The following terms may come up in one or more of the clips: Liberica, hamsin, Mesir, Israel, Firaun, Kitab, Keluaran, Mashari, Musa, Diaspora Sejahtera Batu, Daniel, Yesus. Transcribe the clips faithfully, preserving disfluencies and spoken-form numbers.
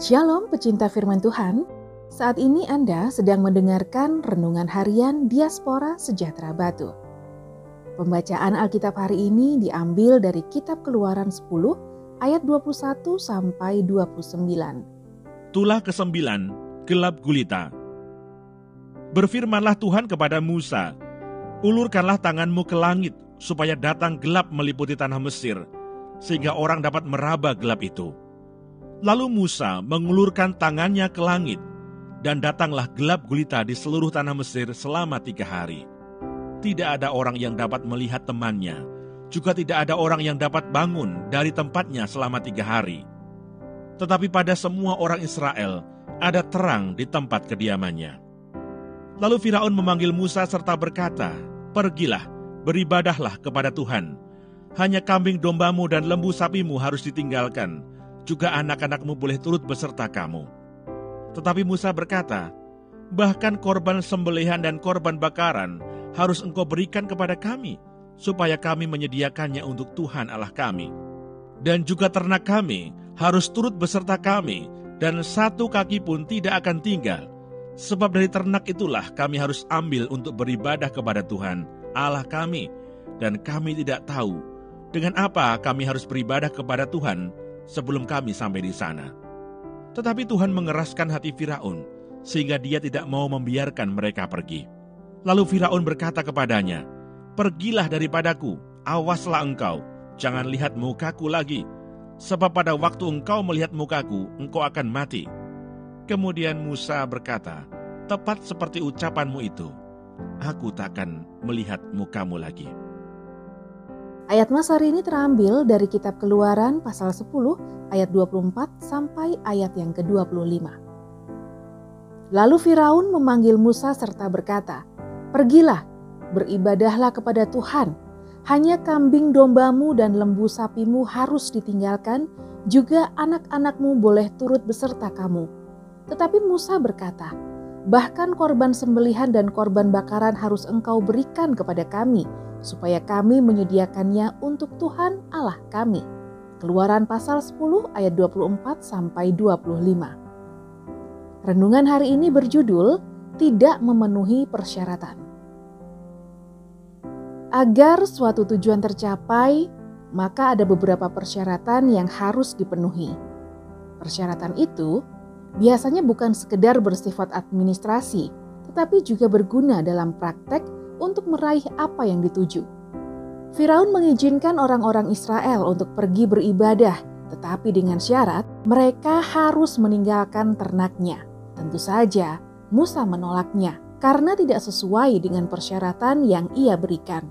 Shalom pecinta firman Tuhan, saat ini Anda sedang mendengarkan Renungan Harian Diaspora Sejahtera Batu. Pembacaan Alkitab hari ini diambil dari Kitab Keluaran sepuluh ayat dua puluh satu sampai dua puluh sembilan. Tulah kesembilan, gelap gulita. Berfirmanlah Tuhan kepada Musa, ulurkanlah tanganmu ke langit supaya datang gelap meliputi tanah Mesir, sehingga orang dapat meraba gelap itu. Lalu Musa mengulurkan tangannya ke langit, dan datanglah gelap gulita di seluruh tanah Mesir selama tiga hari. Tidak ada orang yang dapat melihat temannya, juga tidak ada orang yang dapat bangun dari tempatnya selama tiga hari. Tetapi pada semua orang Israel ada terang di tempat kediamannya. Lalu Firaun memanggil Musa serta berkata, "Pergilah, beribadahlah kepada Tuhan. Hanya kambing dombamu dan lembu sapimu harus ditinggalkan. Juga anak-anakmu boleh turut beserta kamu." Tetapi Musa berkata, "Bahkan korban sembelihan dan korban bakaran harus engkau berikan kepada kami, supaya kami menyediakannya untuk Tuhan Allah kami. Dan juga ternak kami harus turut beserta kami, dan satu kaki pun tidak akan tinggal. Sebab dari ternak itulah kami harus ambil untuk beribadah kepada Tuhan Allah kami, dan kami tidak tahu dengan apa kami harus beribadah kepada Tuhan sebelum kami sampai di sana." Tetapi Tuhan mengeraskan hati Firaun, sehingga dia tidak mau membiarkan mereka pergi. Lalu Firaun berkata kepadanya, "Pergilah daripadaku, awaslah engkau, jangan lihat mukaku lagi, sebab pada waktu engkau melihat mukaku, engkau akan mati." Kemudian Musa berkata, "Tepat seperti ucapanmu itu, aku takkan melihat mukamu lagi." Ayat Mashari ini terambil dari Kitab Keluaran pasal sepuluh ayat dua puluh empat sampai ayat yang kedua puluh lima. Lalu Firaun memanggil Musa serta berkata, "Pergilah, beribadahlah kepada Tuhan. Hanya kambing dombamu dan lembu sapimu harus ditinggalkan, juga anak-anakmu boleh turut beserta kamu." Tetapi Musa berkata, "Bahkan korban sembelihan dan korban bakaran harus engkau berikan kepada kami, supaya kami menyediakannya untuk Tuhan Allah kami." Keluaran pasal sepuluh ayat dua puluh empat sampai dua puluh lima. Renungan hari ini berjudul Tidak Memenuhi Persyaratan. Agar suatu tujuan tercapai, maka ada beberapa persyaratan yang harus dipenuhi. Persyaratan itu biasanya bukan sekedar bersifat administrasi, tetapi juga berguna dalam praktek untuk meraih apa yang dituju. Firaun mengizinkan orang-orang Israel untuk pergi beribadah, tetapi dengan syarat mereka harus meninggalkan ternaknya. Tentu saja, Musa menolaknya karena tidak sesuai dengan persyaratan yang ia berikan.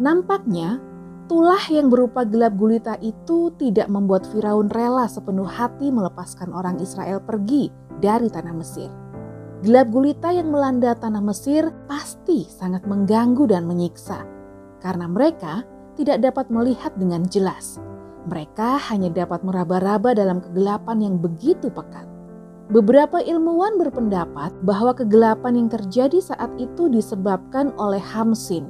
Nampaknya, tulah yang berupa gelap gulita itu tidak membuat Firaun rela sepenuh hati melepaskan orang Israel pergi dari tanah Mesir. Gelap gulita yang melanda tanah Mesir pasti sangat mengganggu dan menyiksa, karena mereka tidak dapat melihat dengan jelas. Mereka hanya dapat meraba-raba dalam kegelapan yang begitu pekat. Beberapa ilmuwan berpendapat bahwa kegelapan yang terjadi saat itu disebabkan oleh hamsin.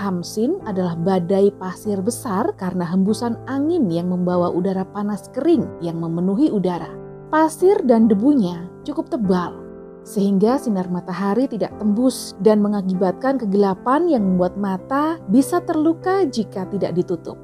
Hamsin adalah badai pasir besar karena hembusan angin yang membawa udara panas kering yang memenuhi udara. Pasir dan debunya cukup tebal, sehingga sinar matahari tidak tembus dan mengakibatkan kegelapan yang membuat mata bisa terluka jika tidak ditutup.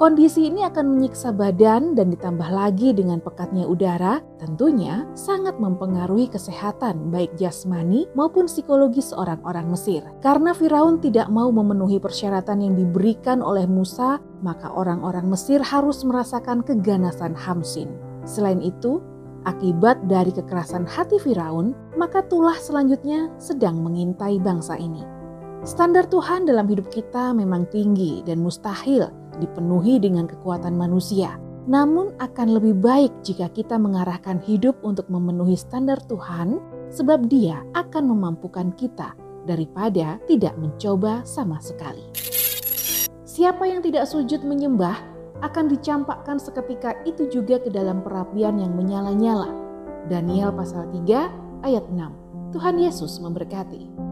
Kondisi ini akan menyiksa badan dan ditambah lagi dengan pekatnya udara, tentunya sangat mempengaruhi kesehatan baik jasmani maupun psikologis orang-orang Mesir. Karena Firaun tidak mau memenuhi persyaratan yang diberikan oleh Musa, maka orang-orang Mesir harus merasakan keganasan hamsin. Selain itu, akibat dari kekerasan hati Firaun, maka tulah selanjutnya sedang mengintai bangsa ini. Standar Tuhan dalam hidup kita memang tinggi dan mustahil dipenuhi dengan kekuatan manusia. Namun akan lebih baik jika kita mengarahkan hidup untuk memenuhi standar Tuhan, sebab Dia akan memampukan kita daripada tidak mencoba sama sekali. Siapa yang tidak sujud menyembah akan dicampakkan seketika itu juga ke dalam perapian yang menyala-nyala. Daniel pasal tiga ayat enam. Tuhan Yesus memberkati.